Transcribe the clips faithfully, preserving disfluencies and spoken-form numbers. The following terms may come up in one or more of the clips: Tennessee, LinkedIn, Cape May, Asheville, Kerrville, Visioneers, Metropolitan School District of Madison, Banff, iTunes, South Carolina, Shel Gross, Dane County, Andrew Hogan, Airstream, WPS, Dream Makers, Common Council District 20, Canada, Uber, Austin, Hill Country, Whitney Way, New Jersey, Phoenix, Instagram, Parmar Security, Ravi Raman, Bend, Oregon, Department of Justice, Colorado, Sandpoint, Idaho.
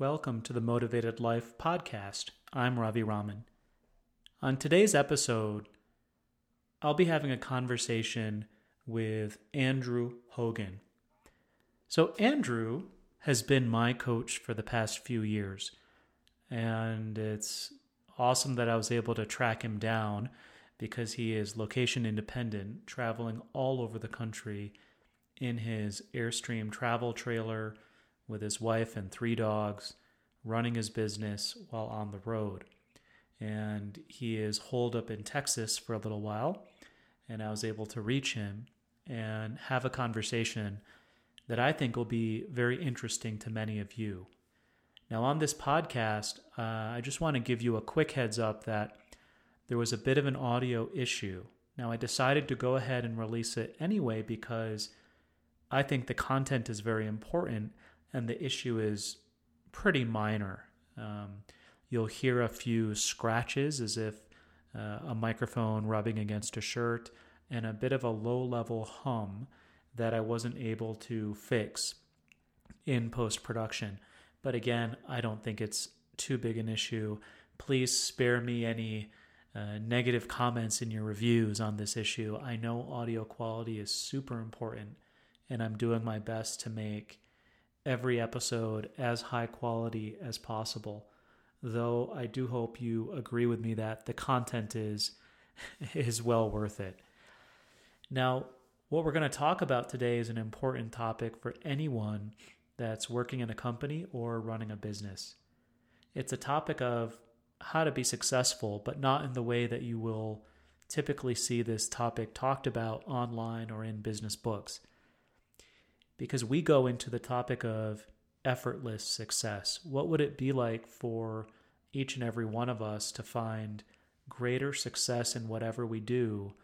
Welcome to the Motivated Life podcast. I'm Ravi Raman. On today's episode, I'll be having a conversation with Andrew Hogan. So Andrew has been my coach for the past few years, and it's awesome that I was able to track him down because he is location independent, traveling all over the country in his Airstream travel trailer with his wife and three dogs, running his business while on the road. And he is holed up in Texas for a little while, and I was able to reach him and have a conversation that I think will be very interesting to many of you. Now on this podcast, uh, I just want to give you a quick heads up that there was a bit of an audio issue. Now I decided to go ahead and release it anyway because I think the content is very important and the issue is pretty minor. Um, you'll hear a few scratches as if uh, a microphone rubbing against a shirt and a bit of a low-level hum that I wasn't able to fix in post-production. But again, I don't think it's too big an issue. Please spare me any uh, negative comments in your reviews on this issue. I know audio quality is super important, and I'm doing my best to make every episode as high quality as possible, though I do hope you agree with me that the content is is well worth it. Now, what we're going to talk about today is an important topic for anyone that's working in a company or running a business. It's a topic of how to be successful, but not in the way that you will typically see this topic talked about online or in business books, because we go into the topic of effortless success. What would it be like for each and every one of us to find greater success in whatever we do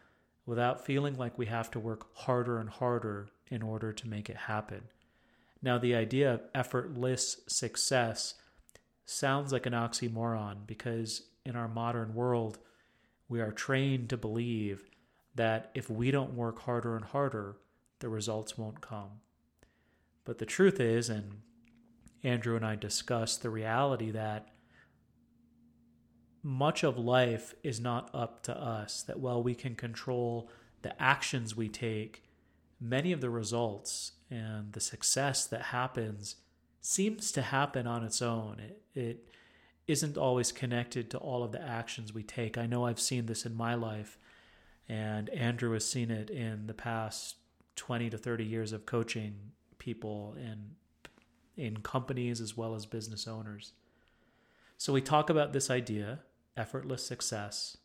without feeling like we have to work harder and harder in order to make it happen? Now, the idea of effortless success sounds like an oxymoron because in our modern world, we are trained to believe that if we don't work harder and harder, the results won't come. But the truth is, and Andrew and I discussed the reality that much of life is not up to us, that while we can control the actions we take, many of the results and the success that happens seems to happen on its own. It, it isn't always connected to all of the actions we take. I know I've seen this in my life, and Andrew has seen it in the past twenty to thirty years of coaching people in in companies as well as business owners. So we talk about this idea, effortless success.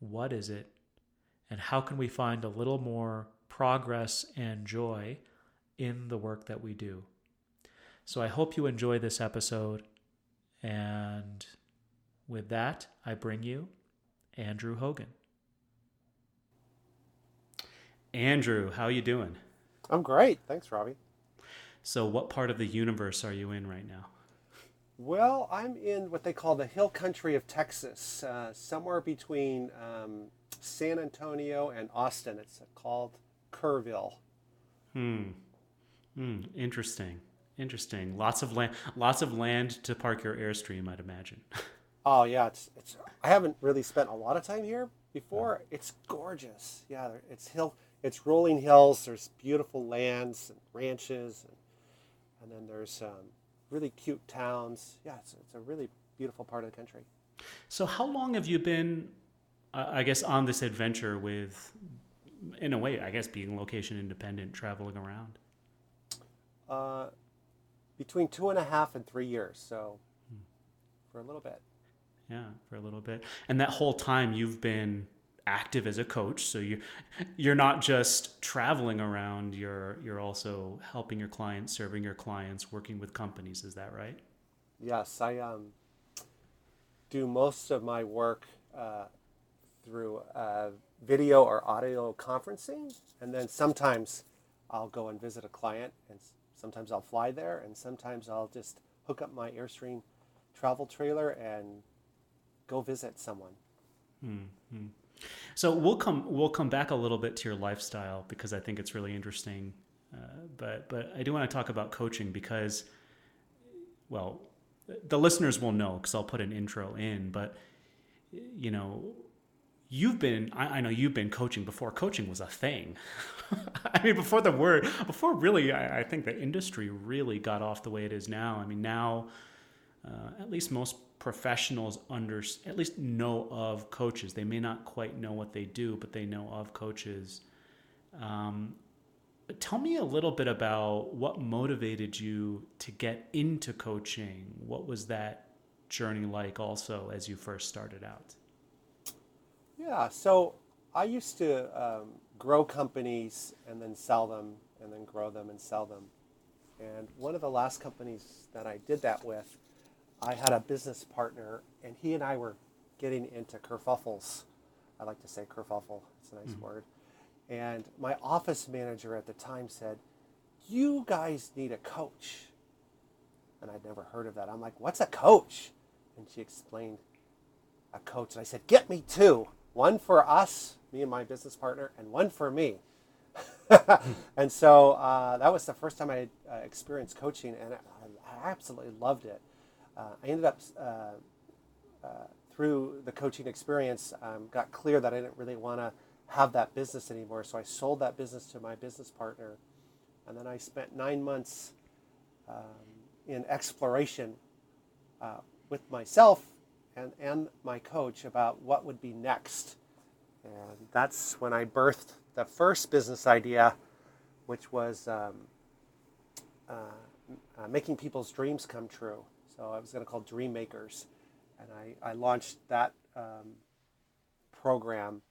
What is it? And how can we find a little more progress and joy in the work that we do? So I hope you enjoy this episode. And with that, I bring you Andrew Hogan. Andrew, how are you doing? I'm great. Thanks, Robbie. So what part of the universe are you in right now? Well, I'm in what they call the Hill Country of Texas, uh, somewhere between um, San Antonio and Austin. It's called Kerrville. Hmm. Hmm. Interesting. Interesting. Lots of land. Lots of land to park your Airstream, I'd imagine. Oh yeah. It's. It's. I haven't really spent a lot of time here before. Oh. It's gorgeous. Yeah. It's hill. It's rolling hills. There's beautiful lands and ranches, and, and then there's um, really cute towns. Yeah, it's, it's a really beautiful part of the country. So, how long have you been, uh, I guess, on this adventure with, in a way, I guess, being location independent, traveling around? Uh, between two and a half and three years. So, hmm. for a little bit. Yeah, for a little bit, and that whole time you've been active as a coach, so you you're not just traveling around, you're you're also helping your clients, serving your clients, working with companies. Is that right? Yes, I um do most of my work uh through uh video or audio conferencing, and then sometimes I'll go and visit a client, and sometimes I'll fly there, and sometimes I'll just hook up my Airstream travel trailer and go visit someone. Mm-hmm. So we'll come we'll come back a little bit to your lifestyle because I think it's really interesting. Uh, but but I do want to talk about coaching because, well, the listeners will know because I'll put an intro in, but you know, you've been, I, I know you've been coaching before coaching was a thing. I mean, before the word, before really, I, I think the industry really got off the way it is now. I mean, now, uh, at least most professionals under, at least know of coaches. They may not quite know what they do, but they know of coaches. Um, tell me a little bit about what motivated you to get into coaching. What was that journey like also as you first started out? Yeah, so I used to um, grow companies and then sell them and then grow them and sell them. And one of the last companies that I did that with, I had a business partner and he and I were getting into kerfuffles. I like to say kerfuffle, it's a nice mm-hmm. word. And my office manager at the time said, "You guys need a coach." And I'd never heard of that. I'm like, "What's a coach?" And she explained a coach. And I said, "Get me two, one for us, me and my business partner, and one for me." And so uh, that was the first time I uh, experienced coaching, and I, I absolutely loved it. Uh, I ended up, uh, uh, through the coaching experience, um, got clear that I didn't really want to have that business anymore. So I sold that business to my business partner. And then I spent nine months um, in exploration uh, with myself and, and my coach about what would be next. And that's when I birthed the first business idea, which was um, uh, uh, making people's dreams come true. So I was going to call Dream Makers. And I, I launched that um, program.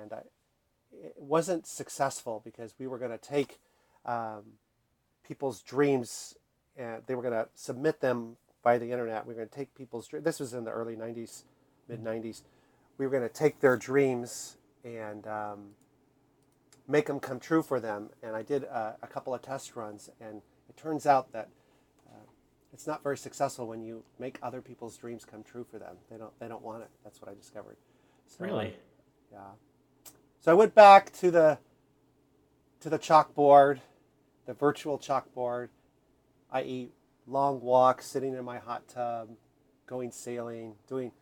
And I, it wasn't successful because we were going to take um, people's dreams and they were going to submit them by the internet. We were going to take people's dreams. This was in the early nineties, mid nineties. We were going to take their dreams and um, make them come true for them. And I did uh, a couple of test runs. And it turns out that uh, it's not very successful when you make other people's dreams come true for them. They don't, they don't want it. That's what I discovered. So, really? Yeah. So I went back to the to the chalkboard, the virtual chalkboard, that is long walks, sitting in my hot tub, going sailing, doing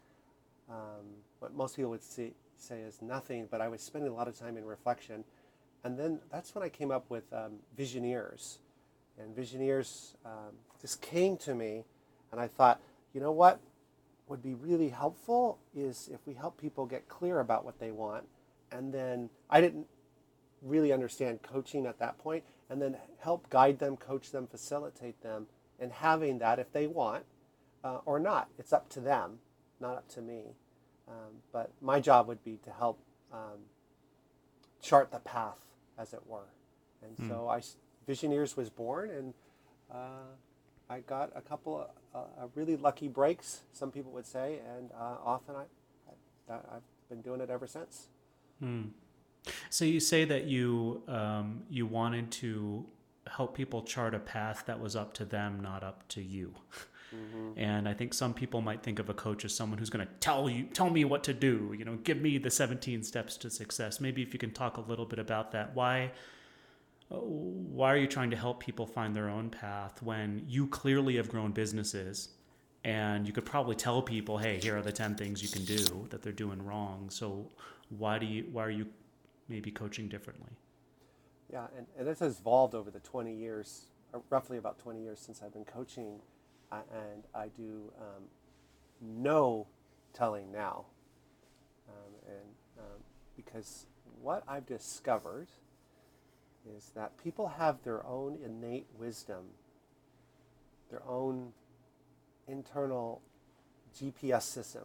um, what most people would see, say is nothing, but I was spending a lot of time in reflection. And then that's when I came up with um, Visioneers. And Visioneers um, just came to me, and I thought, you know what would be really helpful is if we help people get clear about what they want. And then I didn't really understand coaching at that point, and then help guide them, coach them, facilitate them, and having that if they want uh, or not. It's up to them, not up to me. Um, but my job would be to help um, chart the path, as it were. And mm. so I, Visioneers was born, and uh, I got a couple of uh, really lucky breaks, some people would say, and uh, often I, I, I've been doing it ever since. Hmm. So you say that you um, you wanted to help people chart a path that was up to them, not up to you. Mm-hmm. And I think some people might think of a coach as someone who's going to tell you, tell me what to do. You know, give me the seventeen steps to success. Maybe if you can talk a little bit about that, why why are you trying to help people find their own path when you clearly have grown businesses? And you could probably tell people, hey, here are the ten things you can do that they're doing wrong. So why do you, why are you maybe coaching differently? Yeah, and, and this has evolved over the twenty years, roughly about twenty years since I've been coaching. I, and I do um, no telling now. Um, and um, because what I've discovered is that people have their own innate wisdom, their own internal G P S system,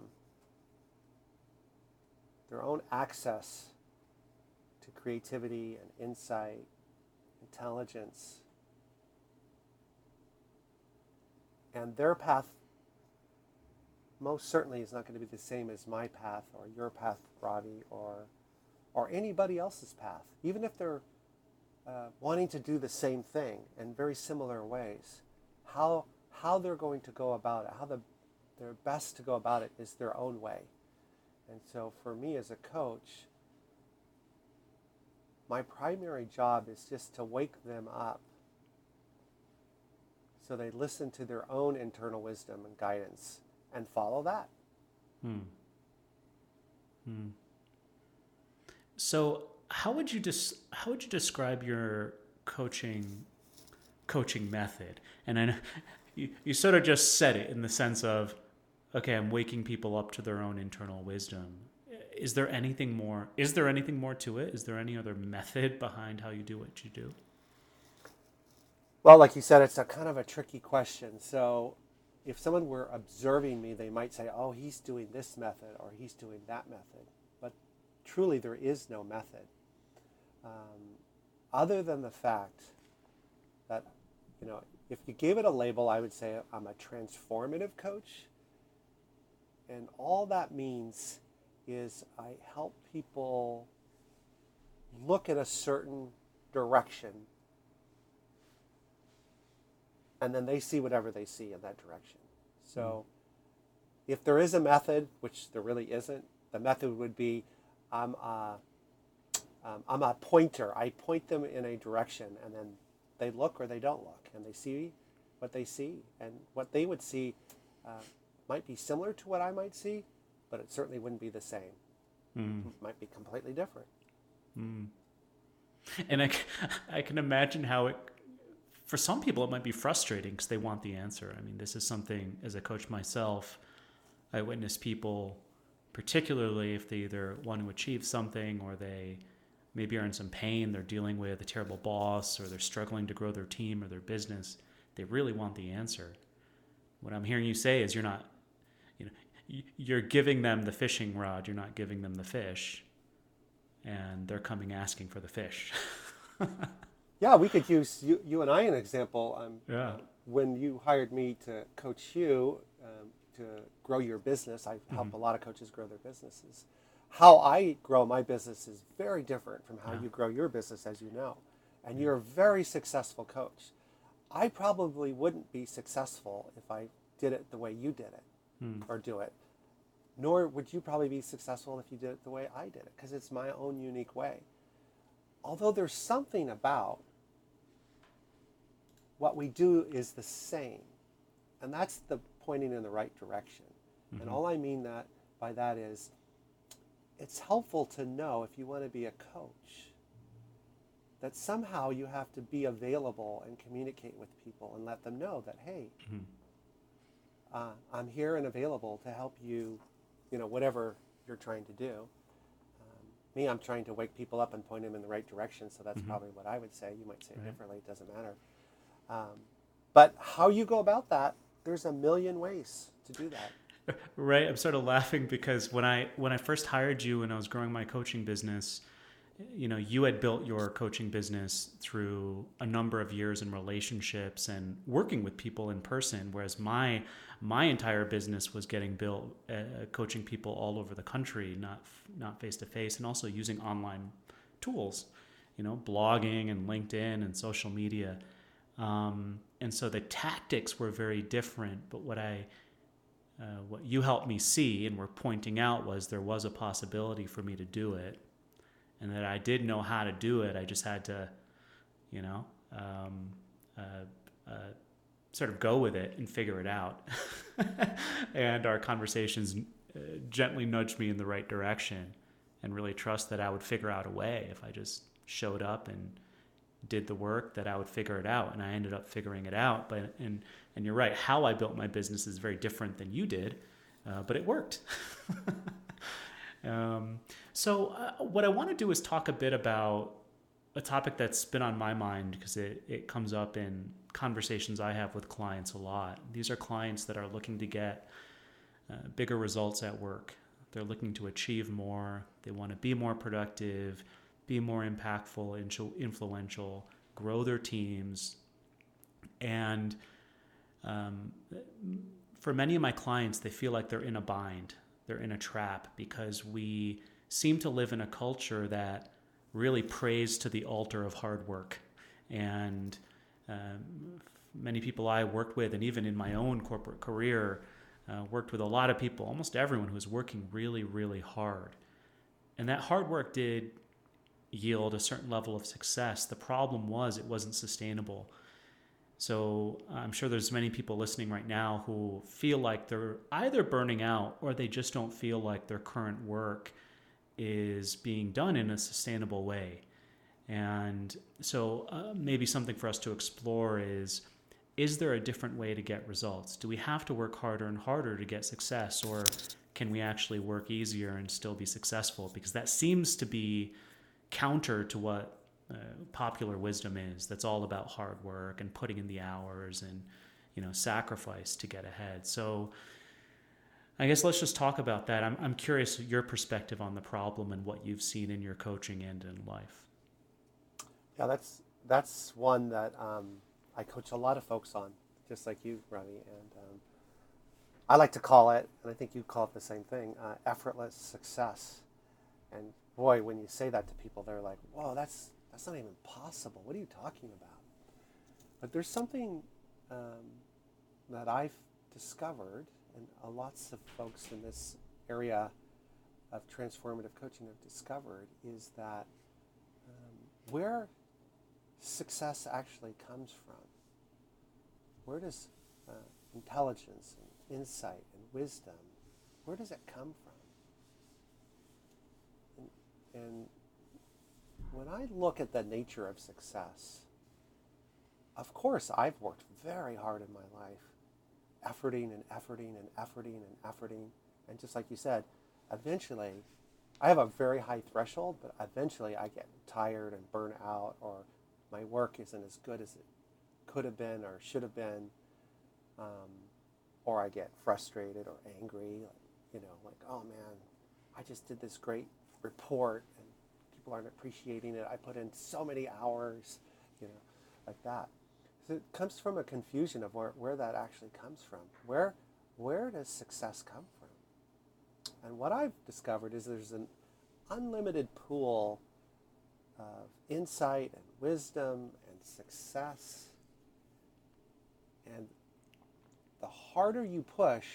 their own access to creativity and insight, intelligence, and their path most certainly is not going to be the same as my path or your path, Ravi, or or anybody else's path, even if they're uh, wanting to do the same thing in very similar ways. How How they're going to go about it, how the, they're best to go about it is their own way. And so for me as a coach, my primary job is just to wake them up So they listen to their own internal wisdom and guidance and follow that. Hmm. Hmm. So how would you dis- how would you describe your coaching coaching method? And I know you, you sort of just said it in the sense of, okay, I'm waking people up to their own internal wisdom. Is there anything more? Is there anything more to it? Is there any other method behind how you do what you do? Well, like you said, it's a kind of a tricky question. So if someone were observing me, they might say, oh, he's doing this method or he's doing that method. But truly, there is no method. Um, other than the fact that, you know, if you gave it a label, I would say I'm a transformative coach. And all that means is I help people look in a certain direction, and then they see whatever they see in that direction. So mm. if there is a method, which there really isn't, the method would be I'm a, um, I'm a pointer. I point them in a direction, and then they look or they don't look, and they see what they see. And what they would see uh, might be similar to what I might see, but it certainly wouldn't be the same. Mm. It might be completely different. Mm. And I, I can imagine how it, for some people, it might be frustrating because they want the answer. I mean, this is something, as a coach myself, I witness people, particularly if they either want to achieve something or they maybe are in some pain, they're dealing with a terrible boss, or they're struggling to grow their team or their business. They really want the answer. What I'm hearing you say is you're not, you know, you're giving them the fishing rod, you're not giving them the fish, and they're coming asking for the fish. Yeah, we could use you, you and I an example. Um, yeah. When you hired me to coach you um, to grow your business, I help mm-hmm. a lot of coaches grow their businesses. How I grow my business is very different from how yeah. you grow your business, as you know. And you're a very successful coach. I probably wouldn't be successful if I did it the way you did it. Hmm. Or do it, nor would you probably be successful if you did it the way I did it, because it's my own unique way. Although there's something about what we do is the same, and that's the pointing in the right direction. Mm-hmm. And all I mean that by that is it's helpful to know if you want to be a coach that somehow you have to be available and communicate with people and let them know that, hey, mm-hmm. Uh, I'm here and available to help you, you know, whatever you're trying to do. Um, me, I'm trying to wake people up and point them in the right direction, so that's mm-hmm. probably what I would say. You might say right. it differently, it doesn't matter. Um, but how you go about that, there's a million ways to do that. Right, I'm sort of laughing because when I when I first hired you and I was growing my coaching business, you know, you had built your coaching business through a number of years in relationships and working with people in person, whereas my my entire business was getting built, uh, coaching people all over the country, not not face to face, and also using online tools, you know, blogging and LinkedIn and social media. Um, and so the tactics were very different. But what I uh, what you helped me see and were pointing out was there was a possibility for me to do it. And that I did know how to do it. I just had to, you know, um, uh, uh, sort of go with it and figure it out. And our conversations uh, gently nudged me in the right direction and really trust that I would figure out a way. If I just showed up and did the work, that I would figure it out. And I ended up figuring it out. But and and you're right, how I built my business is very different than you did, uh, but it worked. Um, so uh, what I want to do is talk a bit about a topic that's been on my mind because it, it comes up in conversations I have with clients a lot. These are clients that are looking to get uh, bigger results at work. They're looking to achieve more. They want to be more productive, be more impactful, influential, grow their teams. And um, for many of my clients, they feel like they're in a bind. They're in a trap because we seem to live in a culture that really prays to the altar of hard work. And um, many people I worked with, and even in my own corporate career, uh, worked with a lot of people, almost everyone who was working really, really hard. And that hard work did yield a certain level of success. The problem was it wasn't sustainable. So I'm sure there's many people listening right now who feel like they're either burning out or they just don't feel like their current work is being done in a sustainable way. And so uh, maybe something for us to explore is, is there a different way to get results? Do we have to work harder and harder to get success, or can we actually work easier and still be successful? Because that seems to be counter to what uh, popular wisdom is. That's all about hard work and putting in the hours and, you know, sacrifice to get ahead. So I guess let's just talk about that. I'm, I'm curious your perspective on the problem and what you've seen in your coaching and in life. Yeah, that's that's one that um, I coach a lot of folks on, just like you, Ravi, and um, I like to call it, and I think you call it the same thing, uh, effortless success. And boy, when you say that to people, they're like, whoa, that's that's not even possible. What are you talking about? But there's something um, that I've discovered, and uh, lots of folks in this area of transformative coaching have discovered, is that um, where success actually comes from, where does uh, intelligence and insight and wisdom, where does it come from? And, and when I look at the nature of success, of course I've worked very hard in my life, efforting and efforting and efforting and efforting. And just like you said, eventually, I have a very high threshold, but eventually I get tired and burn out, or my work isn't as good as it could have been or should have been. Um, or I get frustrated or angry, like, you know, like, oh man, I just did this great report and people aren't appreciating it. I put in so many hours, you know, like that. So it comes from a confusion of where, where that actually comes from. Where, where does success come from? And what I've discovered is there's an unlimited pool of insight and wisdom and success. And the harder you push,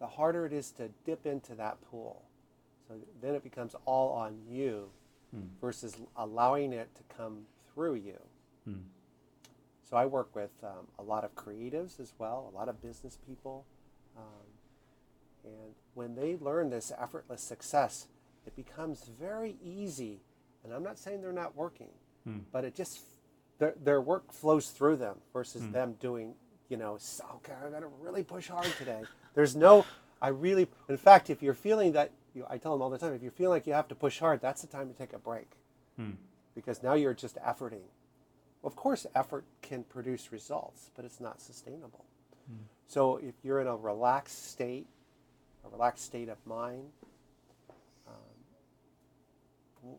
the harder it is to dip into that pool. So then it becomes all on you mm. versus allowing it to come through you. Mm. So I work with um, a lot of creatives as well, a lot of business people. Um, and when they learn this effortless success, it becomes very easy. And I'm not saying they're not working, mm. but it just, their, their work flows through them versus mm. them doing, you know, so, okay, I got to really push hard today. There's no, I really, in fact, if you're feeling that, you know, I tell them all the time, if you feel like you have to push hard, that's the time to take a break. Hmm. Because now you're just efforting. Of course, effort can produce results, but it's not sustainable. Hmm. So if you're in a relaxed state, a relaxed state of mind, um,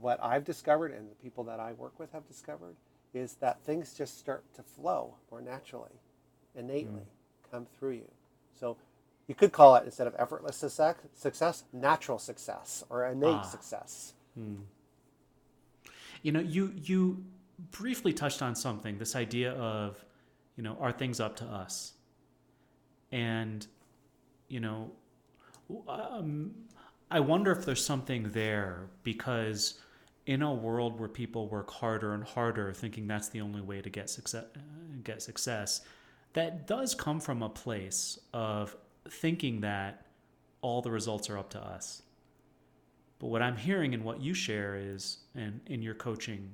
what I've discovered and the people that I work with have discovered is that things just start to flow more naturally, innately, yeah. come through you. So you could call it, instead of effortless success, success natural success or innate ah. success. Hmm. You know, you you briefly touched on something, this idea of, you know, are things up to us? And, you know, um, I wonder if there's something there, because in a world where people work harder and harder, thinking that's the only way to get success, get success, that does come from a place of thinking that all the results are up to us. But what I'm hearing and what you share is, and in your coaching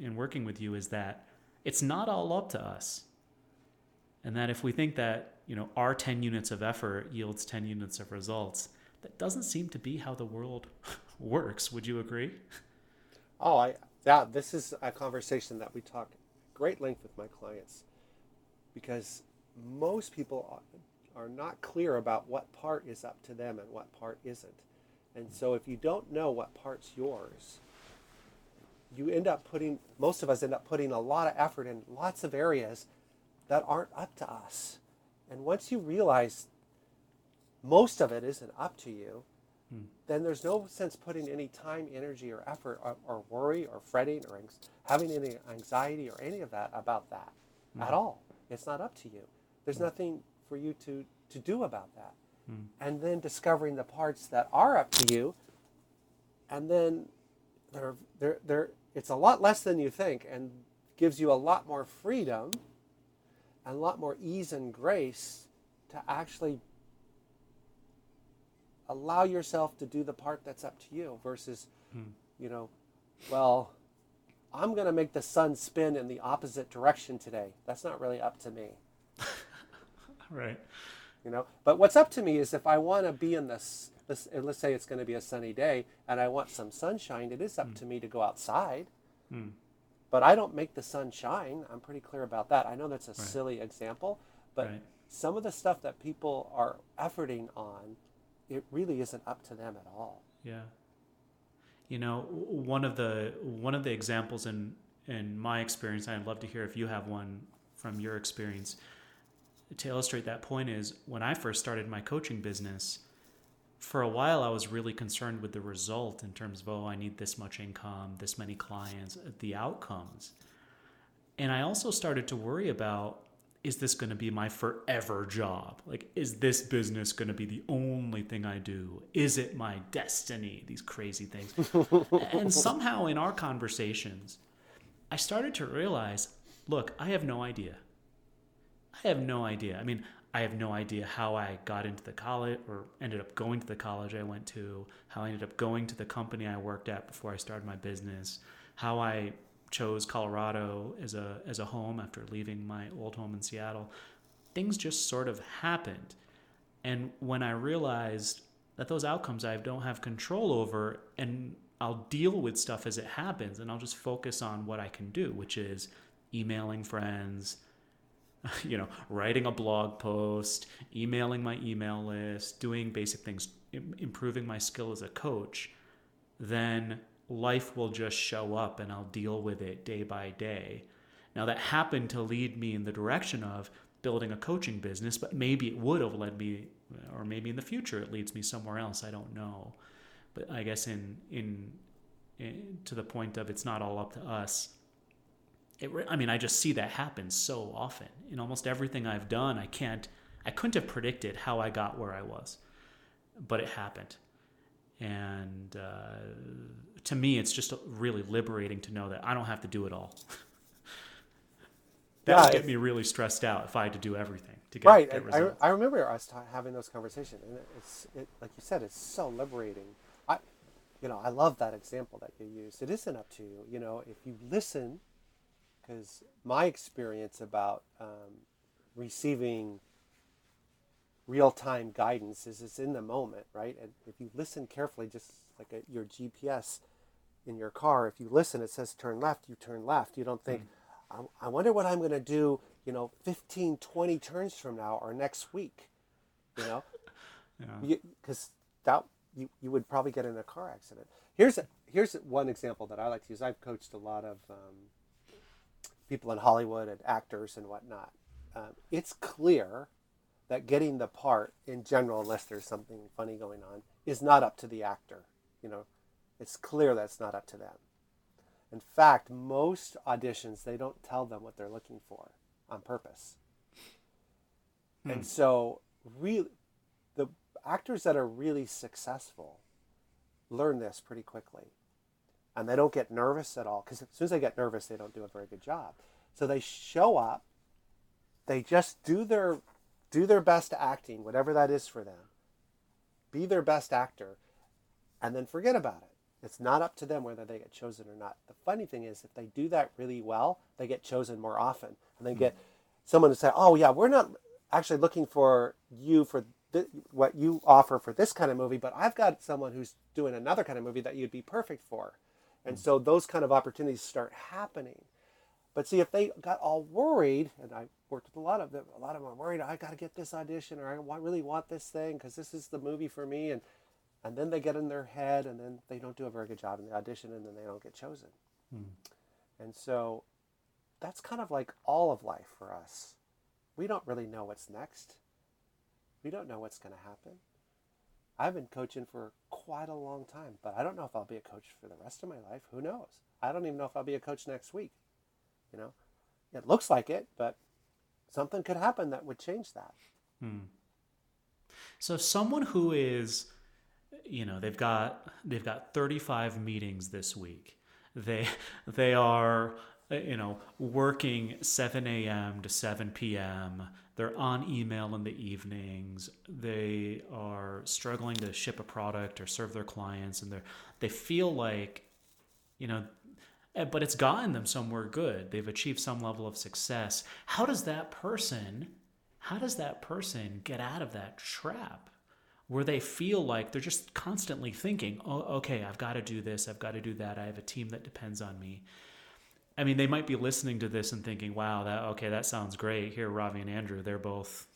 and working with you, is that it's not all up to us. And that if we think that, you know, our ten units of effort yields ten units of results, that doesn't seem to be how the world works. Would you agree? Oh, I, yeah, this is a conversation that we talk great length with my clients, because most people are not clear about what part is up to them and what part isn't. And so if you don't know what part's yours, you end up putting, most of us end up putting a lot of effort in lots of areas that aren't up to us. And once you realize most of it isn't up to you, Hmm. then there's no sense putting any time, energy, or effort, or, or worry, or fretting, or ang- having any anxiety, or any of that about that hmm. at all. It's not up to you. There's hmm. nothing for you to, to do about that. Hmm. And then discovering the parts that are up to you, and then they're, they're, they're, it's a lot less than you think, and gives you a lot more freedom and a lot more ease and grace to actually allow yourself to do the part that's up to you versus, hmm. you know, well, I'm going to make the sun spin in the opposite direction today. That's not really up to me. Right. You know, but what's up to me is if I want to be in this, this, let's say it's going to be a sunny day and I want some sunshine, it is up mm. to me to go outside. Mm. But I don't make the sun shine. I'm pretty clear about that. I know that's a right. silly example, but right. some of the stuff that people are efforting on, it really isn't up to them at all. Yeah. You know, one of the one of the examples in in my experience, I'd love to hear if you have one from your experience to illustrate that point, is when I first started my coaching business, for a while I was really concerned with the result in terms of, oh, I need this much income, this many clients, the outcomes. And I also started to worry about, is this going to be my forever job? Like, is this business going to be the only thing I do? Is it my destiny? These crazy things. And somehow in our conversations, I started to realize, look, I have no idea. I have no idea. I mean, I have no idea how I got into the college or ended up going to the college I went to, how I ended up going to the company I worked at before I started my business, how I chose Colorado as a as a home after leaving my old home in Seattle. Things just sort of happened. And when I realized that those outcomes I don't have control over, and I'll deal with stuff as it happens, and I'll just focus on what I can do, which is emailing friends, you know, writing a blog post, emailing my email list, doing basic things, improving my skill as a coach, then life will just show up and I'll deal with it day by day. Now, that happened to lead me in the direction of building a coaching business, but maybe it would have led me, or maybe in the future it leads me somewhere else. I don't know. But I guess in in, in to the point of, it's not all up to us. It, I mean, I just see that happen so often. In almost everything I've done, I can't, I couldn't have predicted how I got where I was, but it happened. And uh, to me, it's just really liberating to know that I don't have to do it all. That yeah, would get me really stressed out if I had to do everything to get, right. get results. I, I remember us ta- having those conversations, and it's it, like you said, it's so liberating. I, you know, I love that example that you used. It isn't up to you, you know, if you listen, because my experience about um, receiving real-time guidance is it's in the moment, right? And if you listen carefully, just like a, your G P S in your car, if you listen, it says turn left, you turn left. You don't think, mm-hmm. I, I wonder what I'm going to do, you know, fifteen, twenty turns from now or next week, you know? Because yeah. that you, you would probably get in a car accident. Here's a, here's one example that I like to use. I've coached a lot of um, people in Hollywood and actors and whatnot. Um, it's clear that getting the part in general, unless there's something funny going on, is not up to the actor. You know, it's clear that's not up to them. In fact, most auditions, they don't tell them what they're looking for on purpose. Hmm. And so really, the actors that are really successful learn this pretty quickly. And they don't get nervous at all, because as soon as they get nervous, they don't do a very good job. So they show up, they just do their... do their best acting, whatever that is for them. Be their best actor, and then forget about it. It's not up to them whether they get chosen or not. The funny thing is, if they do that really well, they get chosen more often. And they mm-hmm. get someone to say, oh, yeah, we're not actually looking for you for th- what you offer for this kind of movie, but I've got someone who's doing another kind of movie that you'd be perfect for. And mm-hmm. so those kind of opportunities start happening. But see, if they got all worried, and I worked with a lot of them, a lot of them are worried, I got to get this audition, or I want, really want this thing because this is the movie for me. And and then they get in their head, and then they don't do a very good job in the audition, and then they don't get chosen. Hmm. And so that's kind of like all of life for us. We don't really know what's next. We don't know what's going to happen. I've been coaching for quite a long time, but I don't know if I'll be a coach for the rest of my life. Who knows? I don't even know if I'll be a coach next week. You know, it looks like it, but something could happen that would change that. Hmm. So someone who is, you know, they've got, they've got thirty-five meetings this week. They, they are you know, working seven a.m. to seven p.m. They're on email in the evenings. They are struggling to ship a product or serve their clients, and they they feel like, you know, but it's gotten them somewhere good. They've achieved some level of success. How does that person, how does that person get out of that trap where they feel like they're just constantly thinking, oh, okay, I've got to do this, I've got to do that, I have a team that depends on me? I mean, they might be listening to this and thinking, wow, that okay, that sounds great. Here, Ravi and Andrew, they're both,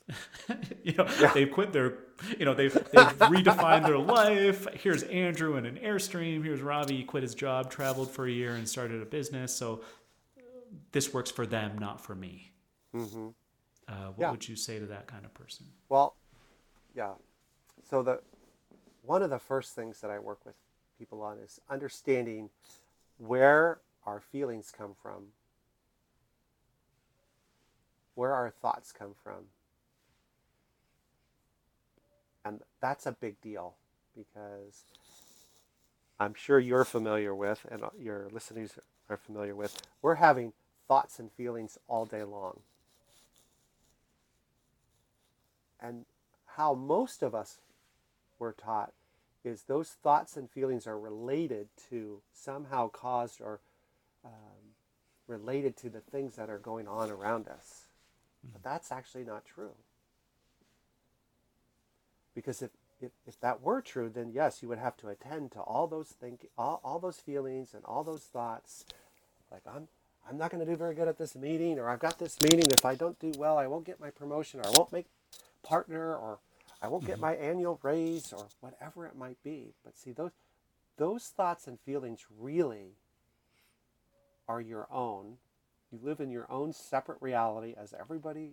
you know, yeah. they've quit their, you know, they've, they've redefined their life. Here's Andrew in an Airstream. Here's Ravi, he quit his job, traveled for a year and started a business. So this works for them, not for me. Mm-hmm. Uh, what yeah. would you say to that kind of person? Well, yeah. So the one of the first things that I work with people on is understanding where our feelings come from, where our thoughts come from. And that's a big deal, because I'm sure you're familiar with, and your listeners are familiar with, we're having thoughts and feelings all day long. And how most of us were taught is those thoughts and feelings are related to, somehow caused or um, related to the things that are going on around us. But that's actually not true. Because if, if, if that were true, then yes, you would have to attend to all those think, all, all those feelings and all those thoughts. Like, I'm I'm not going to do very good at this meeting, or I've got this meeting. If I don't do well, I won't get my promotion, or I won't make partner, or I won't get my annual raise, or whatever it might be. But see, those those thoughts and feelings really are your own. You live in your own separate reality, as everybody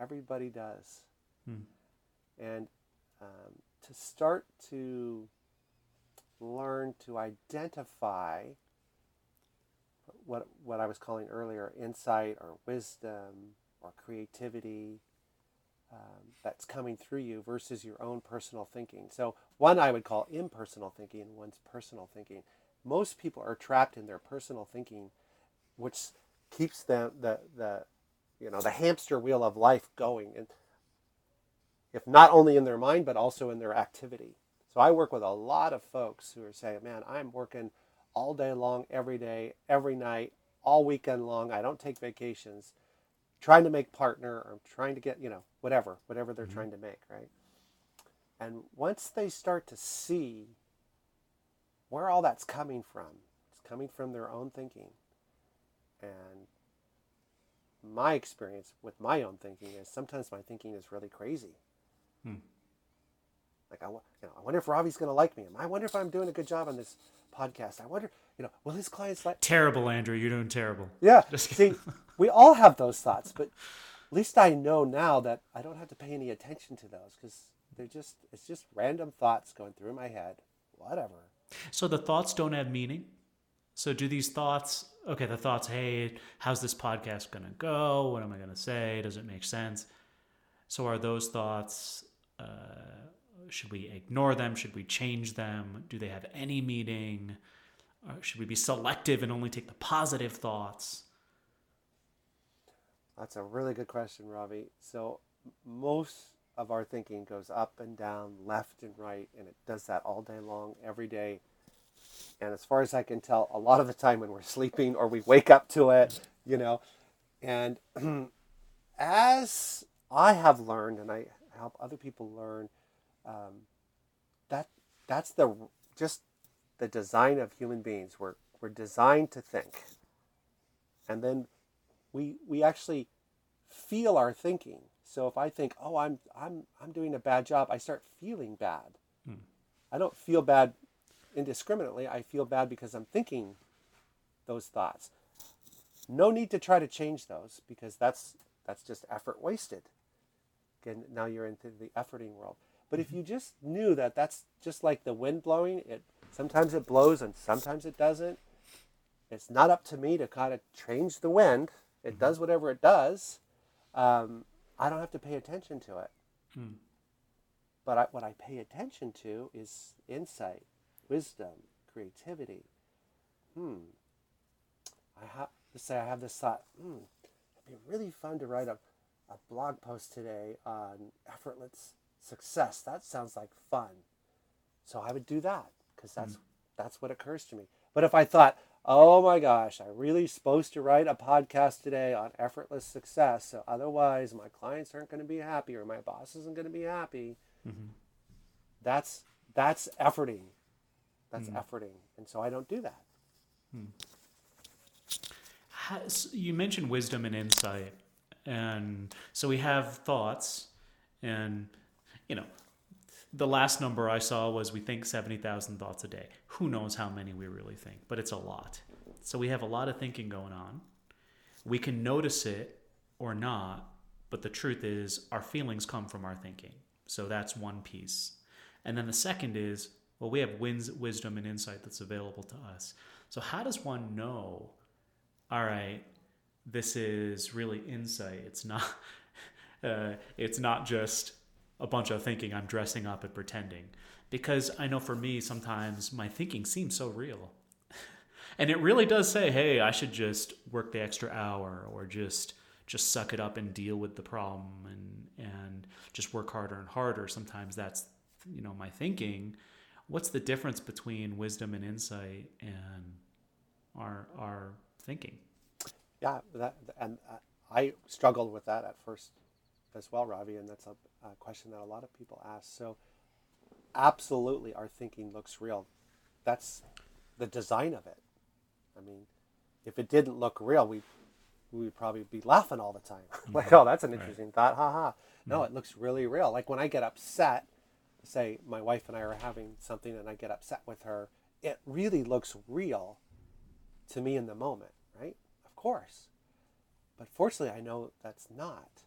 everybody does. Hmm. And um, to start to learn to identify what what I was calling earlier insight or wisdom or creativity Um, that's coming through you versus your own personal thinking. So one I would call impersonal thinking, and one's personal thinking. Most people are trapped in their personal thinking, which keeps them the the you know the hamster wheel of life going, and if not only in their mind but also in their activity. So I work with a lot of folks who are saying, "Man, I'm working all day long, every day, every night, all weekend long. I don't take vacations." Trying to make partner, or trying to get, you know, whatever, whatever they're mm-hmm. trying to make, right? And once they start to see where all that's coming from, it's coming from their own thinking. And my experience with my own thinking is sometimes my thinking is really crazy. Hmm. Like, I, you know, I wonder if Ravi's going to like me. I wonder if I'm doing a good job on this podcast. I wonder, you know, will his clients like... Terrible, Andrew. You're doing terrible. Yeah. Just see, we all have those thoughts, but at least I know now that I don't have to pay any attention to those, because they're just, it's just random thoughts going through my head, whatever. So the thoughts don't have meaning? So do these thoughts, okay, the thoughts, hey, how's this podcast going to go? What am I going to say? Does it make sense? So are those thoughts... Uh, Should we ignore them? Should we change them? Do they have any meaning? Or should we be selective and only take the positive thoughts? That's a really good question, Ravi. So most of our thinking goes up and down, left and right, and it does that all day long, every day. And as far as I can tell, a lot of the time when we're sleeping or we wake up to it, you know. And as I have learned, and I help other people learn, Um, that that's the just the design of human beings. We're we're designed to think, and then we we actually feel our thinking. So if I think, oh, I'm I'm I'm doing a bad job, I start feeling bad. Hmm. I don't feel bad indiscriminately. I feel bad because I'm thinking those thoughts. No need to try to change those, because that's that's just effort wasted. Again, now you're into the efforting world. But if you just knew that that's just like the wind blowing, it sometimes it blows and sometimes it doesn't. It's not up to me to kind of change the wind. It mm-hmm. does whatever it does. Um, I don't have to pay attention to it. Mm. But I, what I pay attention to is insight, wisdom, creativity. Hmm. I ha- Let's say I have this thought, hmm, it'd be really fun to write a, a blog post today on effortless success. That sounds like fun. So I would do that because that's, mm. that's what occurs to me. But if I thought, oh my gosh, I'm really supposed to write a podcast today on effortless success, so otherwise my clients aren't going to be happy or my boss isn't going to be happy, mm-hmm. that's that's efforting. That's mm. efforting. And so I don't do that. Mm. You mentioned wisdom and insight, and so we have thoughts, and you know, the last number I saw was we think seventy thousand thoughts a day. Who knows how many we really think, but it's a lot. So we have a lot of thinking going on. We can notice it or not, but the truth is our feelings come from our thinking. So that's one piece. And then the second is, well, we have wisdom and insight that's available to us. So how does one know, all right, this is really insight. It's not, uh, it's not just a bunch of thinking. I'm dressing up and pretending, because I know for me, sometimes my thinking seems so real, and it really does say, hey, I should just work the extra hour, or just, just suck it up and deal with the problem, and, and just work harder and harder. Sometimes that's, you know, my thinking. What's the difference between wisdom and insight and our, our, thinking? Yeah, that, and I struggled with that at first as well, Ravi, and that's a, a question that a lot of people ask. So absolutely our thinking looks real. That's the design of it. I mean, if it didn't look real, we we would probably be laughing all the time. Like, oh, that's an interesting right. thought, haha. No, mm-hmm. It looks really real. Like when I get upset, say my wife and I are having something and I get upset with her, it really looks real to me in the moment. Right? Of course. But fortunately, I know that's not.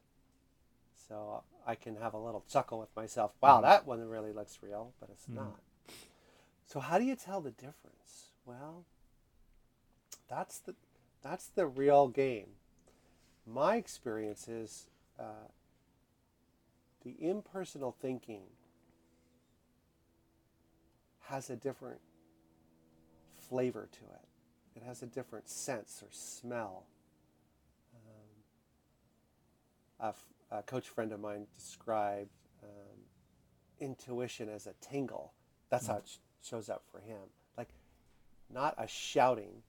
So I can have a little chuckle with myself. Wow, mm. that one really looks real, but it's mm. not. So how do you tell the difference? Well, that's the that's the real game. My experience is uh, the impersonal thinking has a different flavor to it. It has a different sense or smell. Um, a, a coach friend of mine described um, intuition as a tingle. That's how it sh- shows up for him. Like, not a shouting.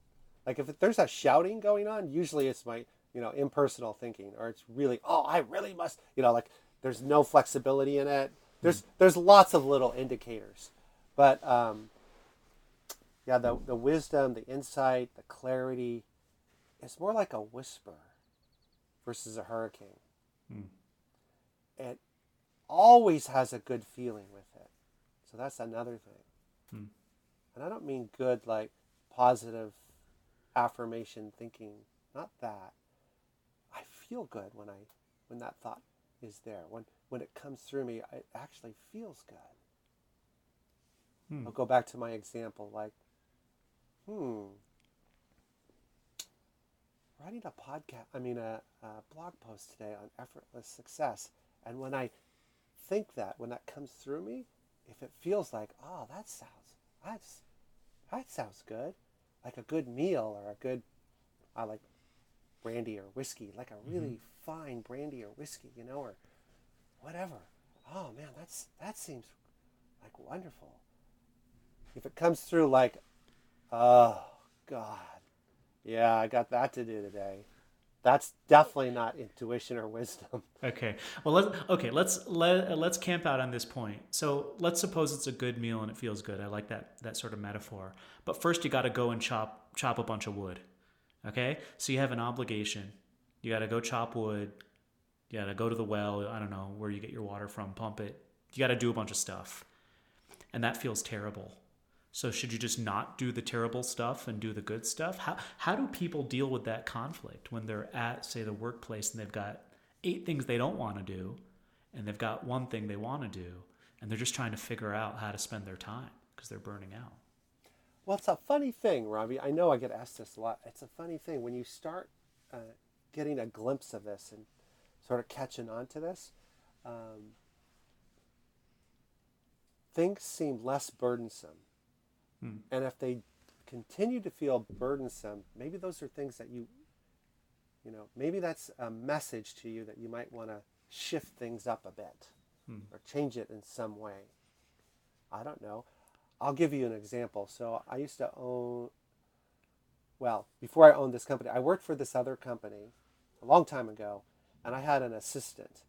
Like, if there's a shouting going on, usually it's my, you know, impersonal thinking, or it's really, oh, I really must, you know, like there's no flexibility in it. There's mm. there's lots of little indicators, but. Um, Yeah, the the wisdom, the insight, the clarity, it's more like a whisper versus a hurricane. Mm. It always has a good feeling with it. So that's another thing. Mm. And I don't mean good like positive affirmation thinking, not that. I feel good when I when that thought is there. When when it comes through me, it actually feels good. Mm. I'll go back to my example, like Hmm. writing a podcast, I mean a, a blog post today on effortless success. And when I think that, when that comes through me, if it feels like, oh, that sounds, that's, that sounds good. Like a good meal or a good, I like brandy or whiskey, like a really mm-hmm. fine brandy or whiskey, you know, or whatever. Oh man, that's, that seems like wonderful. If it comes through like, oh, God. Yeah, I got that to do today. That's definitely not intuition or wisdom. Okay. Well, let's, okay, let's let, let's camp out on this point. So let's suppose it's a good meal and it feels good. I like that that sort of metaphor. But first you got to go and chop chop a bunch of wood. Okay? So you have an obligation. You got to go chop wood. You got to go to the well, I don't know, where you get your water from, pump it. You got to do a bunch of stuff. And that feels terrible. So should you just not do the terrible stuff and do the good stuff? How how do people deal with that conflict when they're at, say, the workplace and they've got eight things they don't want to do and they've got one thing they want to do and they're just trying to figure out how to spend their time because they're burning out? Well, it's a funny thing, Robbie. I know I get asked this a lot. It's a funny thing. When you start uh, getting a glimpse of this and sort of catching on to this, um, things seem less burdensome. And if they continue to feel burdensome, maybe those are things that you You know, maybe that's a message to you that you might want to shift things up a bit hmm. or change it in some way. I don't know. I'll give you an example. So I used to own, well, before I owned this company, I worked for this other company a long time ago, and I had an assistant.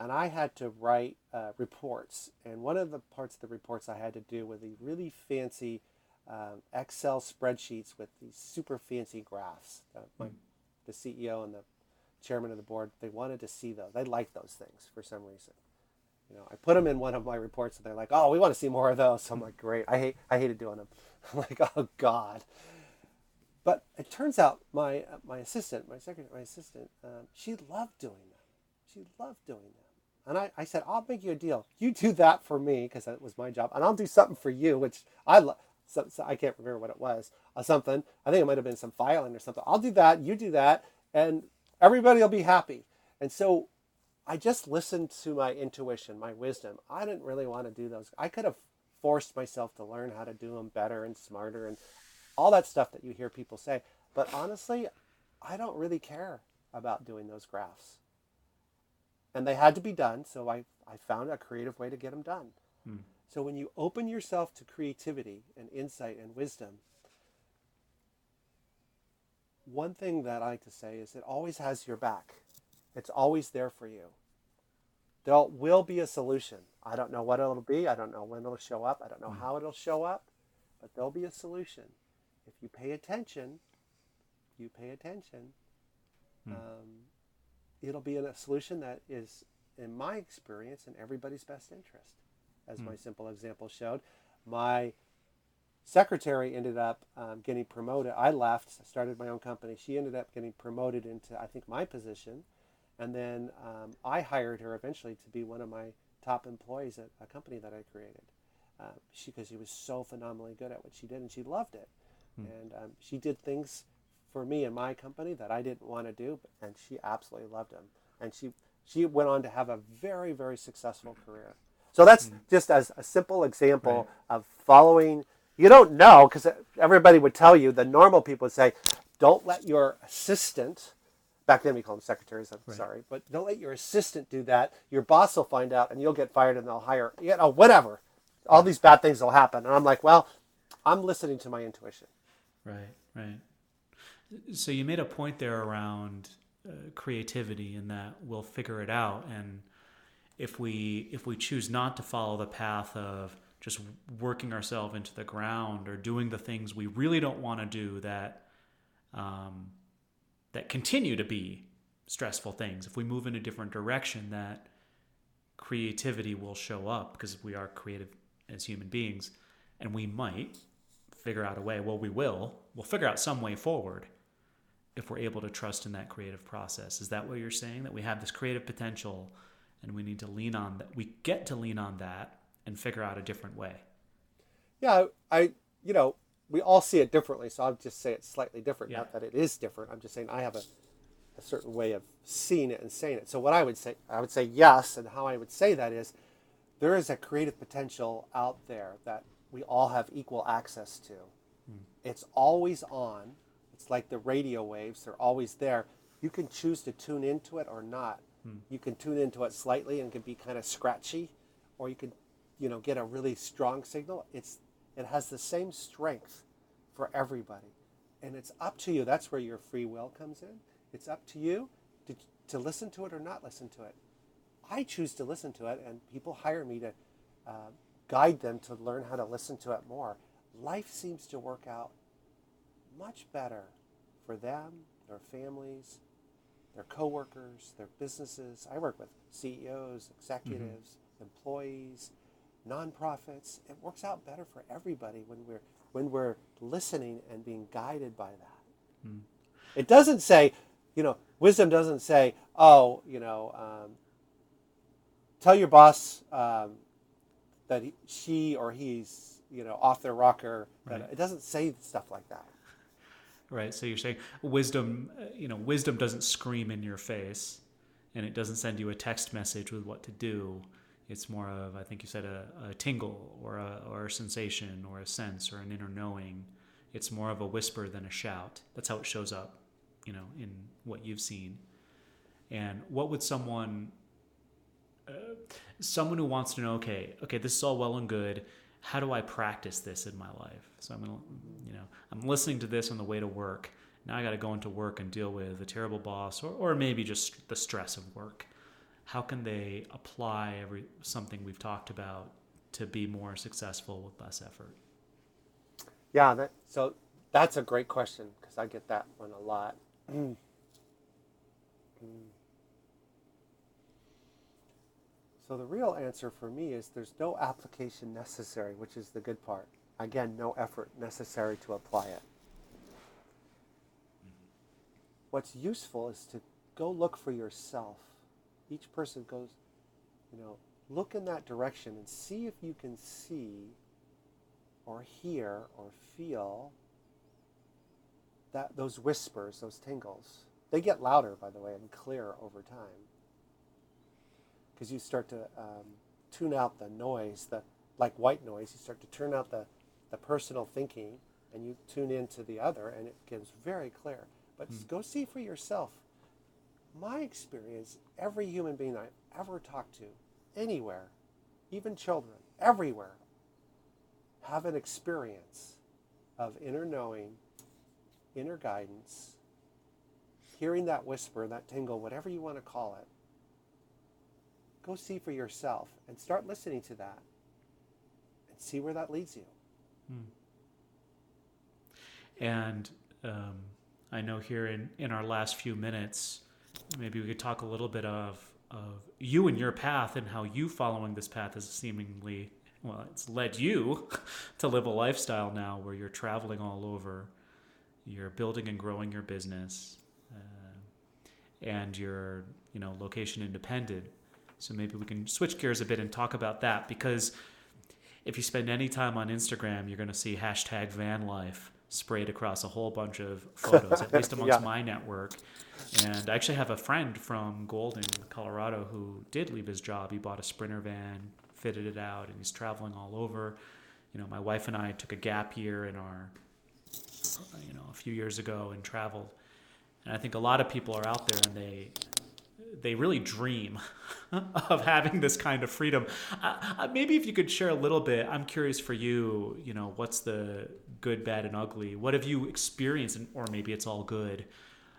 And I had to write uh, reports. And one of the parts of the reports I had to do were the really fancy um, Excel spreadsheets with these super fancy graphs. Uh, my, mm. The C E O and the chairman of the board, they wanted to see those. They liked those things for some reason. You know, I put them in one of my reports, and they're like, "Oh, we want to see more of those." So I'm like, "Great!" I hate, I hated doing them. I'm like, "Oh God!" But it turns out my uh, my assistant, my secretary, my assistant, um, she loved doing them. She loved doing them. And I, I said, I'll make you a deal. You do that for me, because that was my job. And I'll do something for you, which I love. So, so I can't remember what it was. Uh, something. I think it might have been some filing or something. I'll do that. You do that. And everybody will be happy. And so I just listened to my intuition, my wisdom. I didn't really want to do those. I could have forced myself to learn how to do them better and smarter and all that stuff that you hear people say. But honestly, I don't really care about doing those graphs. And they had to be done, so I, I found a creative way to get them done. Hmm. So when you open yourself to creativity and insight and wisdom, one thing that I like to say is it always has your back. It's always there for you. There will be a solution. I don't know what it'll be. I don't know when it'll show up. I don't know hmm. how it'll show up. But there'll be a solution. If you pay attention, you pay attention. Hmm. Um, it'll be a solution that is, in my experience, in everybody's best interest. As mm. my simple example showed, my secretary ended up um, getting promoted. I left, started my own company. She ended up getting promoted into, I think, my position. And then um, I hired her eventually to be one of my top employees at a company that I created. Um, she, because she was so phenomenally good at what she did, and she loved it. Mm. And um, she did things for me and my company that I didn't want to do, and she absolutely loved him. And she she went on to have a very, very successful career. So that's mm-hmm. just as a simple example right. of following. You don't know, because everybody would tell you, the normal people would say, don't let your assistant, back then we called them secretaries, I'm right. sorry, but don't let your assistant do that. Your boss will find out, and you'll get fired, and they'll hire, you know, whatever. All these bad things will happen. And I'm like, well, I'm listening to my intuition. Right, right. So you made a point there around uh, creativity, and that we'll figure it out. And if we if we choose not to follow the path of just working ourselves into the ground or doing the things we really don't want to do that um, that continue to be stressful things, if we move in a different direction, that creativity will show up, because we are creative as human beings, and we might figure out a way. Well, we will. We'll figure out some way forward. If we're able to trust in that creative process. Is that what you're saying? That we have this creative potential, and we need to lean on that. We get to lean on that and figure out a different way. Yeah, I, you know, we all see it differently. So I'll just say it's slightly different. Yeah. Not that it is different. I'm just saying I have a, a certain way of seeing it and saying it. So what I would say, I would say yes. And how I would say that is, there is a creative potential out there that we all have equal access to. Mm. It's always on. It's like the radio waves. They're always there. You can choose to tune into it or not. Hmm. You can tune into it slightly and can be kind of scratchy, or you can, you know, get a really strong signal. It's it has the same strength for everybody, and it's up to you. That's where your free will comes in. It's up to you to to listen to it or not listen to it. I choose to listen to it, and people hire me to uh, guide them to learn how to listen to it more. Life seems to work out much better for them, their families, their coworkers, their businesses. I work with C E Os, executives, mm-hmm. employees, nonprofits. It works out better for everybody when we're when we're listening and being guided by that. Mm. It doesn't say, you know, wisdom doesn't say, oh, you know, um, tell your boss um, that he, she or he's, you know, off their rocker. Right. It doesn't say stuff like that. Right, so you're saying wisdom, you know, wisdom doesn't scream in your face, and it doesn't send you a text message with what to do. It's more of, I think you said, a, a tingle or a, or a sensation or a sense or an inner knowing. It's more of a whisper than a shout. That's how it shows up you know, in what you've seen. And what would someone, uh, someone who wants to know, okay, okay, this is all well and good. How do I practice this in my life? So I'm gonna, you know, I'm listening to this on the way to work. Now I got to go into work and deal with a terrible boss, or, or maybe just the stress of work. How can they apply every something we've talked about to be more successful with less effort? Yeah, that, so that's a great question, because I get that one a lot. Mm. Mm. So the real answer for me is there's no application necessary, which is the good part. Again, no effort necessary to apply it. What's useful is to go look for yourself. Each person goes, you know, look in that direction and see if you can see or hear or feel that those whispers, those tingles. They get louder, by the way, and clearer over time, because you start to um, tune out the noise, the, like white noise. You start to turn out the, the personal thinking, and you tune into the other, and it becomes very clear. But mm. go see for yourself. My experience, every human being I've ever talked to, anywhere, even children, everywhere, have an experience of inner knowing, inner guidance, hearing that whisper, that tingle, whatever you want to call it. Go see for yourself and start listening to that and see where that leads you. Hmm. And um, I know here in, in our last few minutes, maybe we could talk a little bit of, of you and your path, and how you following this path has seemingly, well, it's led you to live a lifestyle now where you're traveling all over, you're building and growing your business, uh, and you're, you know, location independent. So maybe we can switch gears a bit and talk about that, because if you spend any time on Instagram, you're going to see hashtag van life sprayed across a whole bunch of photos, at least amongst yeah. my network. And I actually have a friend from Golden, Colorado, who did leave his job. He bought a Sprinter van, fitted it out, and he's traveling all over. You know, my wife and I took a gap year in our, you know, a few years ago and traveled. And I think a lot of people are out there and they... they really dream of having this kind of freedom. Uh, maybe if you could share a little bit, I'm curious for you, you know, what's the good, bad, and ugly? What have you experienced, or maybe it's all good,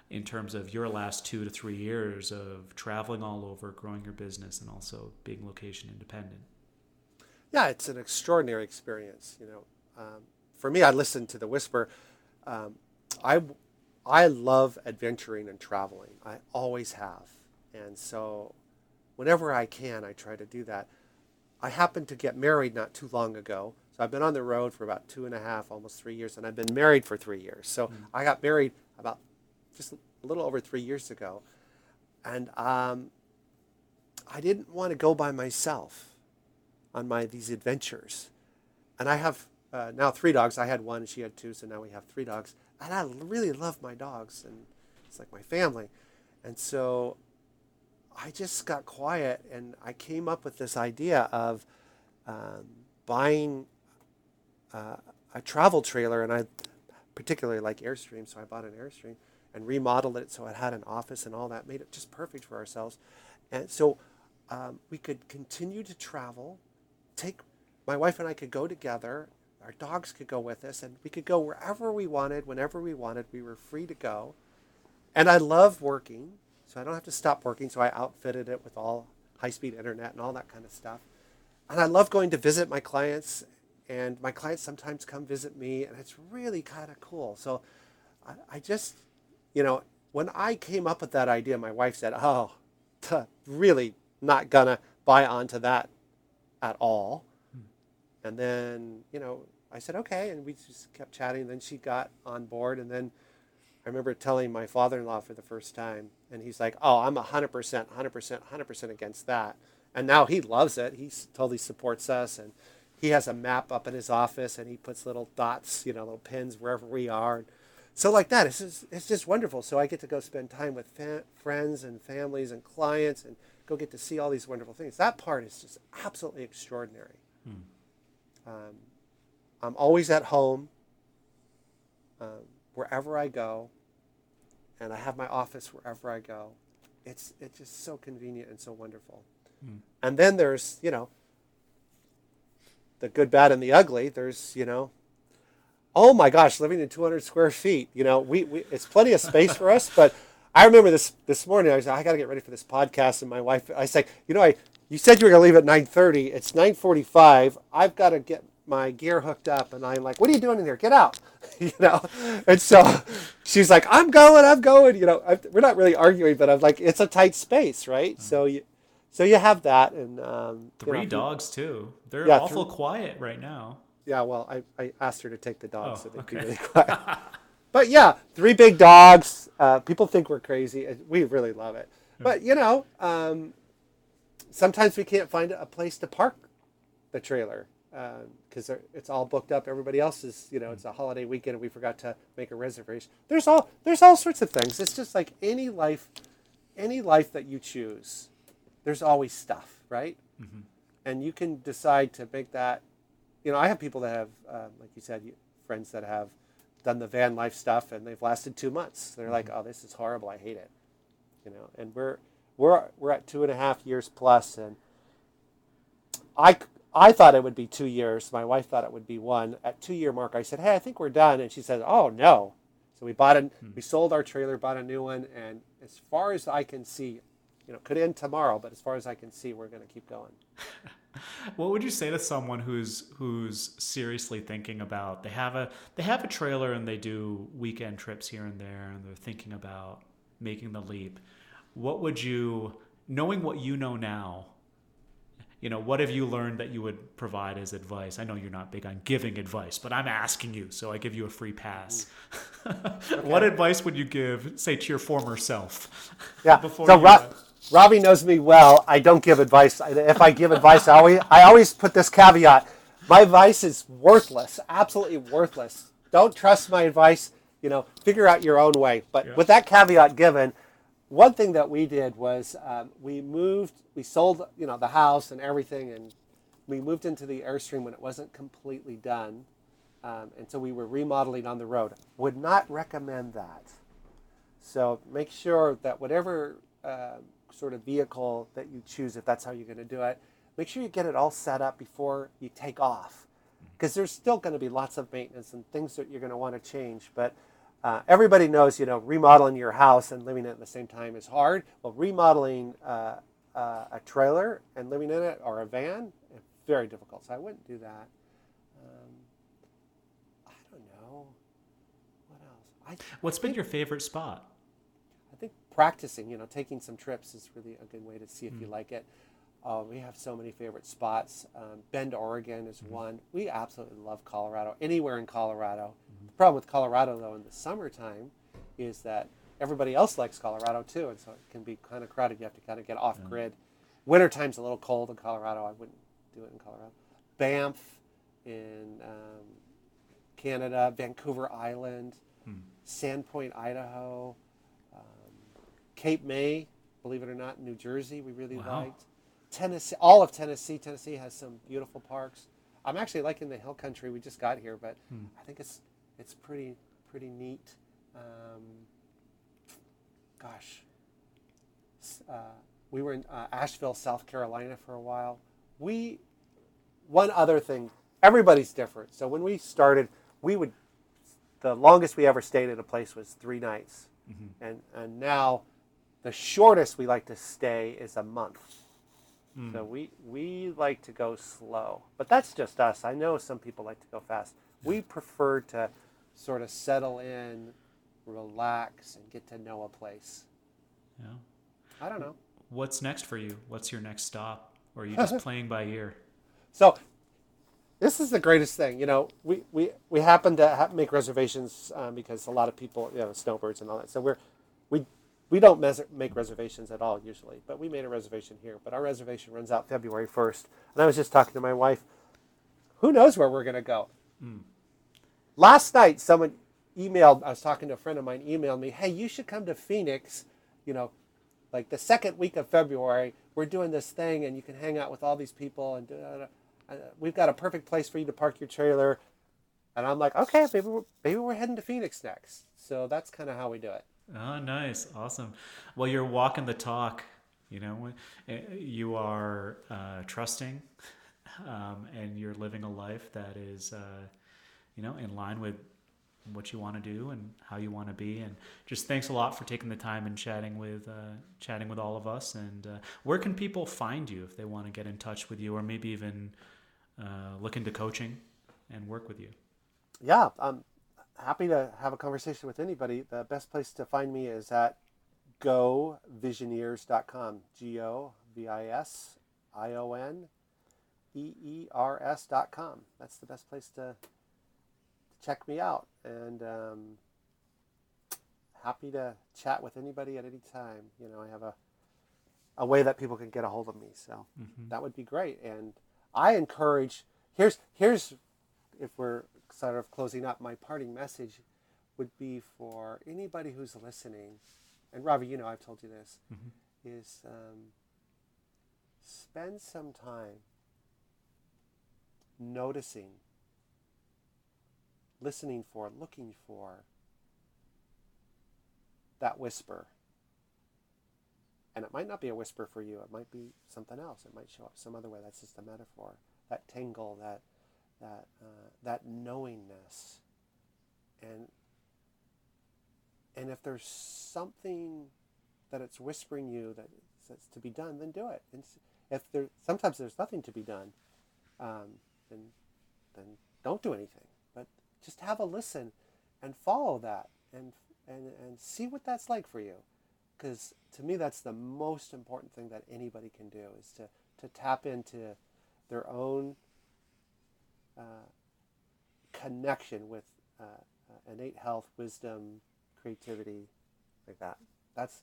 in terms of your last two to three years of traveling all over, growing your business, and also being location independent? Yeah, it's an extraordinary experience. You know, um, for me, I listened to the whisper. Um, I, I love adventuring and traveling. I always have. And so whenever I can, I try to do that. I happened to get married not too long ago. So I've been on the road for about two and a half, almost three years, and I've been married for three years. So mm-hmm. I got married about just a little over three years ago. And um, I didn't want to go by myself on my these adventures. And I have uh, now three dogs. I had one, she had two, so now we have three dogs. And I really love my dogs, and it's like my family. And so... I just got quiet, and I came up with this idea of um, buying uh, a travel trailer, and I particularly like Airstream, so I bought an Airstream and remodeled it so it had an office and all that, made it just perfect for ourselves. And so um, we could continue to travel, take my wife and I could go together, our dogs could go with us, and we could go wherever we wanted, whenever we wanted. We were free to go. And I love working. So I don't have to stop working. So I outfitted it with all high-speed internet and all that kind of stuff. And I love going to visit my clients, and my clients sometimes come visit me, and it's really kind of cool. So I, I just, you know, when I came up with that idea, my wife said, oh, tuh, really not gonna buy onto that at all. Hmm. And then, you know, I said, okay. And we just kept chatting. Then she got on board, and then I remember telling my father-in-law for the first time, and he's like, oh, I'm one hundred percent, one hundred percent, one hundred percent against that. And now he loves it. He totally supports us, and he has a map up in his office, and he puts little dots, you know, little pins wherever we are. So like that, it's just, it's just wonderful. So I get to go spend time with fa- friends and families and clients and go get to see all these wonderful things. That part is just absolutely extraordinary. Hmm. Um, I'm always at home. Um, wherever I go, and I have my office wherever I go. It's it's just so convenient and so wonderful. Mm. And then there's, you know, the good, bad, and the ugly. There's, you know, oh my gosh, living in two hundred square feet. You know, we, we it's plenty of space for us. But I remember this this morning. I was like, I got to get ready for this podcast. And my wife, I said, you know, I you said you were going to leave at nine thirty. It's nine forty-five. I've got to get my gear hooked up, and I'm like, what are you doing in there? Get out. You know? And so she's like, I'm going, I'm going, you know, I've, we're not really arguing, but I'm like, it's a tight space. Right. Mm-hmm. So you, so you have that. And, um, three you know, dogs too. They're yeah, awful three, quiet right now. Yeah. Well, I, I asked her to take the dogs. Oh, so they'd okay. be really quiet. But yeah, three big dogs. Uh, people think we're crazy. We really love it, but you know, um, sometimes we can't find a place to park the trailer. Because um, it's all booked up. Everybody else is, you know, it's a holiday weekend and we forgot to make a reservation. There's all there's all sorts of things. It's just like any life, any life that you choose, there's always stuff, right? Mm-hmm. And you can decide to make that. You know, I have people that have, uh, like you said, friends that have done the van life stuff and they've lasted two months. They're mm-hmm. like, oh, this is horrible. I hate it. You know, and we're we're we're at two and a half years plus, and I. I thought it would be two years. My wife thought it would be one. At two-year mark, I said, hey, I think we're done. And she said, oh, no. So we bought an, hmm. we sold our trailer, bought a new one. And as far as I can see, you know, could end tomorrow, but as far as I can see, we're going to keep going. What would you say to someone who's who's seriously thinking about, they have a they have a trailer and they do weekend trips here and there, and they're thinking about making the leap. What would you, knowing what you know now, you know, what have you learned that you would provide as advice? I know you're not big on giving advice, but I'm asking you, so I give you a free pass. Okay. What advice would you give, say, to your former self? Yeah. Before so Rob, Robbie knows me well. I don't give advice. If I give advice, I always I always put this caveat: my advice is worthless, absolutely worthless. Don't trust my advice. You know, figure out your own way. But yeah. with that caveat given. One thing that we did was um, we moved, we sold, you know, the house and everything, and we moved into the Airstream when it wasn't completely done, um, and so we were remodeling on the road. Would not recommend that. So make sure that whatever uh, sort of vehicle that you choose, if that's how you're going to do it, make sure you get it all set up before you take off, because there's still going to be lots of maintenance and things that you're going to want to change, but Uh, everybody knows, you know, remodeling your house and living in it at the same time is hard. Well, remodeling uh, uh, a trailer and living in it, or a van, it's very difficult. So I wouldn't do that. Um, I don't know. What else? I, What's I think, been your favorite spot? I think practicing, you know, taking some trips is really a good way to see if mm. you like it. Uh, we have so many favorite spots. Um, Bend, Oregon is mm-hmm. one. We absolutely love Colorado, anywhere in Colorado. Mm-hmm. The problem with Colorado, though, in the summertime is that everybody else likes Colorado, too, and so it can be kind of crowded. You have to kind of get off-grid. Yeah. Wintertime's a little cold in Colorado. I wouldn't do it in Colorado. Banff in um, Canada, Vancouver Island, mm. Sandpoint, Idaho, um, Cape May, believe it or not, New Jersey we really wow. liked. Tennessee, all of Tennessee. Tennessee has some beautiful parks. I'm actually liking the Hill Country. We just got here, but hmm. I think it's it's pretty pretty neat. Um, gosh, uh, we were in uh, Asheville, South Carolina for a while. We one other thing. Everybody's different. So when we started, we would the longest we ever stayed at a place was three nights, mm-hmm. and and now the shortest we like to stay is a month. So we, we like to go slow, but that's just us. I know some people like to go fast. We prefer to sort of settle in, relax, and get to know a place. Yeah. I don't know. What's next for you? What's your next stop? Or are you just playing by ear? So this is the greatest thing. You know, we, we, we happen to ha- make reservations um, because a lot of people, you know, snowbirds and all that. So we're, we We don't mes- make reservations at all usually, but we made a reservation here. But our reservation runs out February first. And I was just talking to my wife. Who knows where we're going to go? Mm. Last night, someone emailed, I was talking to a friend of mine, emailed me, hey, you should come to Phoenix, you know, like the second week of February. We're doing this thing and you can hang out with all these people. And uh, we've got a perfect place for you to park your trailer. And I'm like, okay, maybe we're, maybe we're heading to Phoenix next. So that's kind of how we do it. Oh, nice. Awesome. Well, you're walking the talk, you know, you are uh, trusting um, and you're living a life that is, uh, you know, in line with what you want to do and how you want to be. And just thanks a lot for taking the time and chatting with uh, chatting with all of us. And uh, where can people find you if they want to get in touch with you or maybe even uh, look into coaching and work with you? Yeah, I'm happy to have a conversation with anybody. The best place to find me is at Go Visioneers dot com, G O V I S I O N E E R S dot com. That's the best place to check me out, and um, happy to chat with anybody at any time. You know, I have a a way that people can get a hold of me, so mm-hmm. that would be great. And I encourage. Here's here's if we're sort of closing up, my parting message would be for anybody who's listening. And Ravi, you know, I've told you this mm-hmm. is um, spend some time noticing. Listening for, looking for that whisper. And it might not be a whisper for you. It might be something else. It might show up some other way. That's just a metaphor. That tingle, that that uh, that knowingness. And and if there's something that it's whispering you that that's to be done, then do it. And if there sometimes there's nothing to be done, um, then then don't do anything. Just have a listen and follow that and and and see what that's like for you. Because to me, that's the most important thing that anybody can do is to, to tap into their own uh, connection with uh, innate health, wisdom, creativity, like that. That's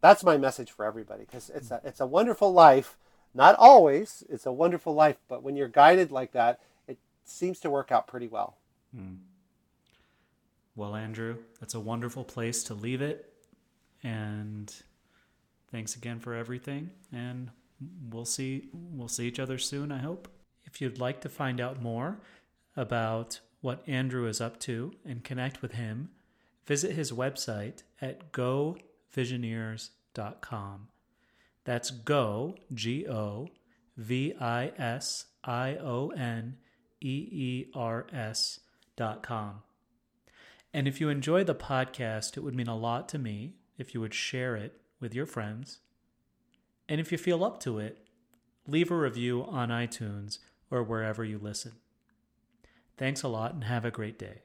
that's my message for everybody because it's a, it's a wonderful life. Not always. It's a wonderful life. But when you're guided like that, it seems to work out pretty well. Hmm. Well, Andrew, that's a wonderful place to leave it. And thanks again for everything. And we'll see we'll see each other soon, I hope. If you'd like to find out more about what Andrew is up to and connect with him, visit his website at Go Visioneers dot com. That's Go, G O, V I S I O N E E R S. Dot com. And if you enjoy the podcast, it would mean a lot to me if you would share it with your friends. And if you feel up to it, leave a review on iTunes or wherever you listen. Thanks a lot and have a great day.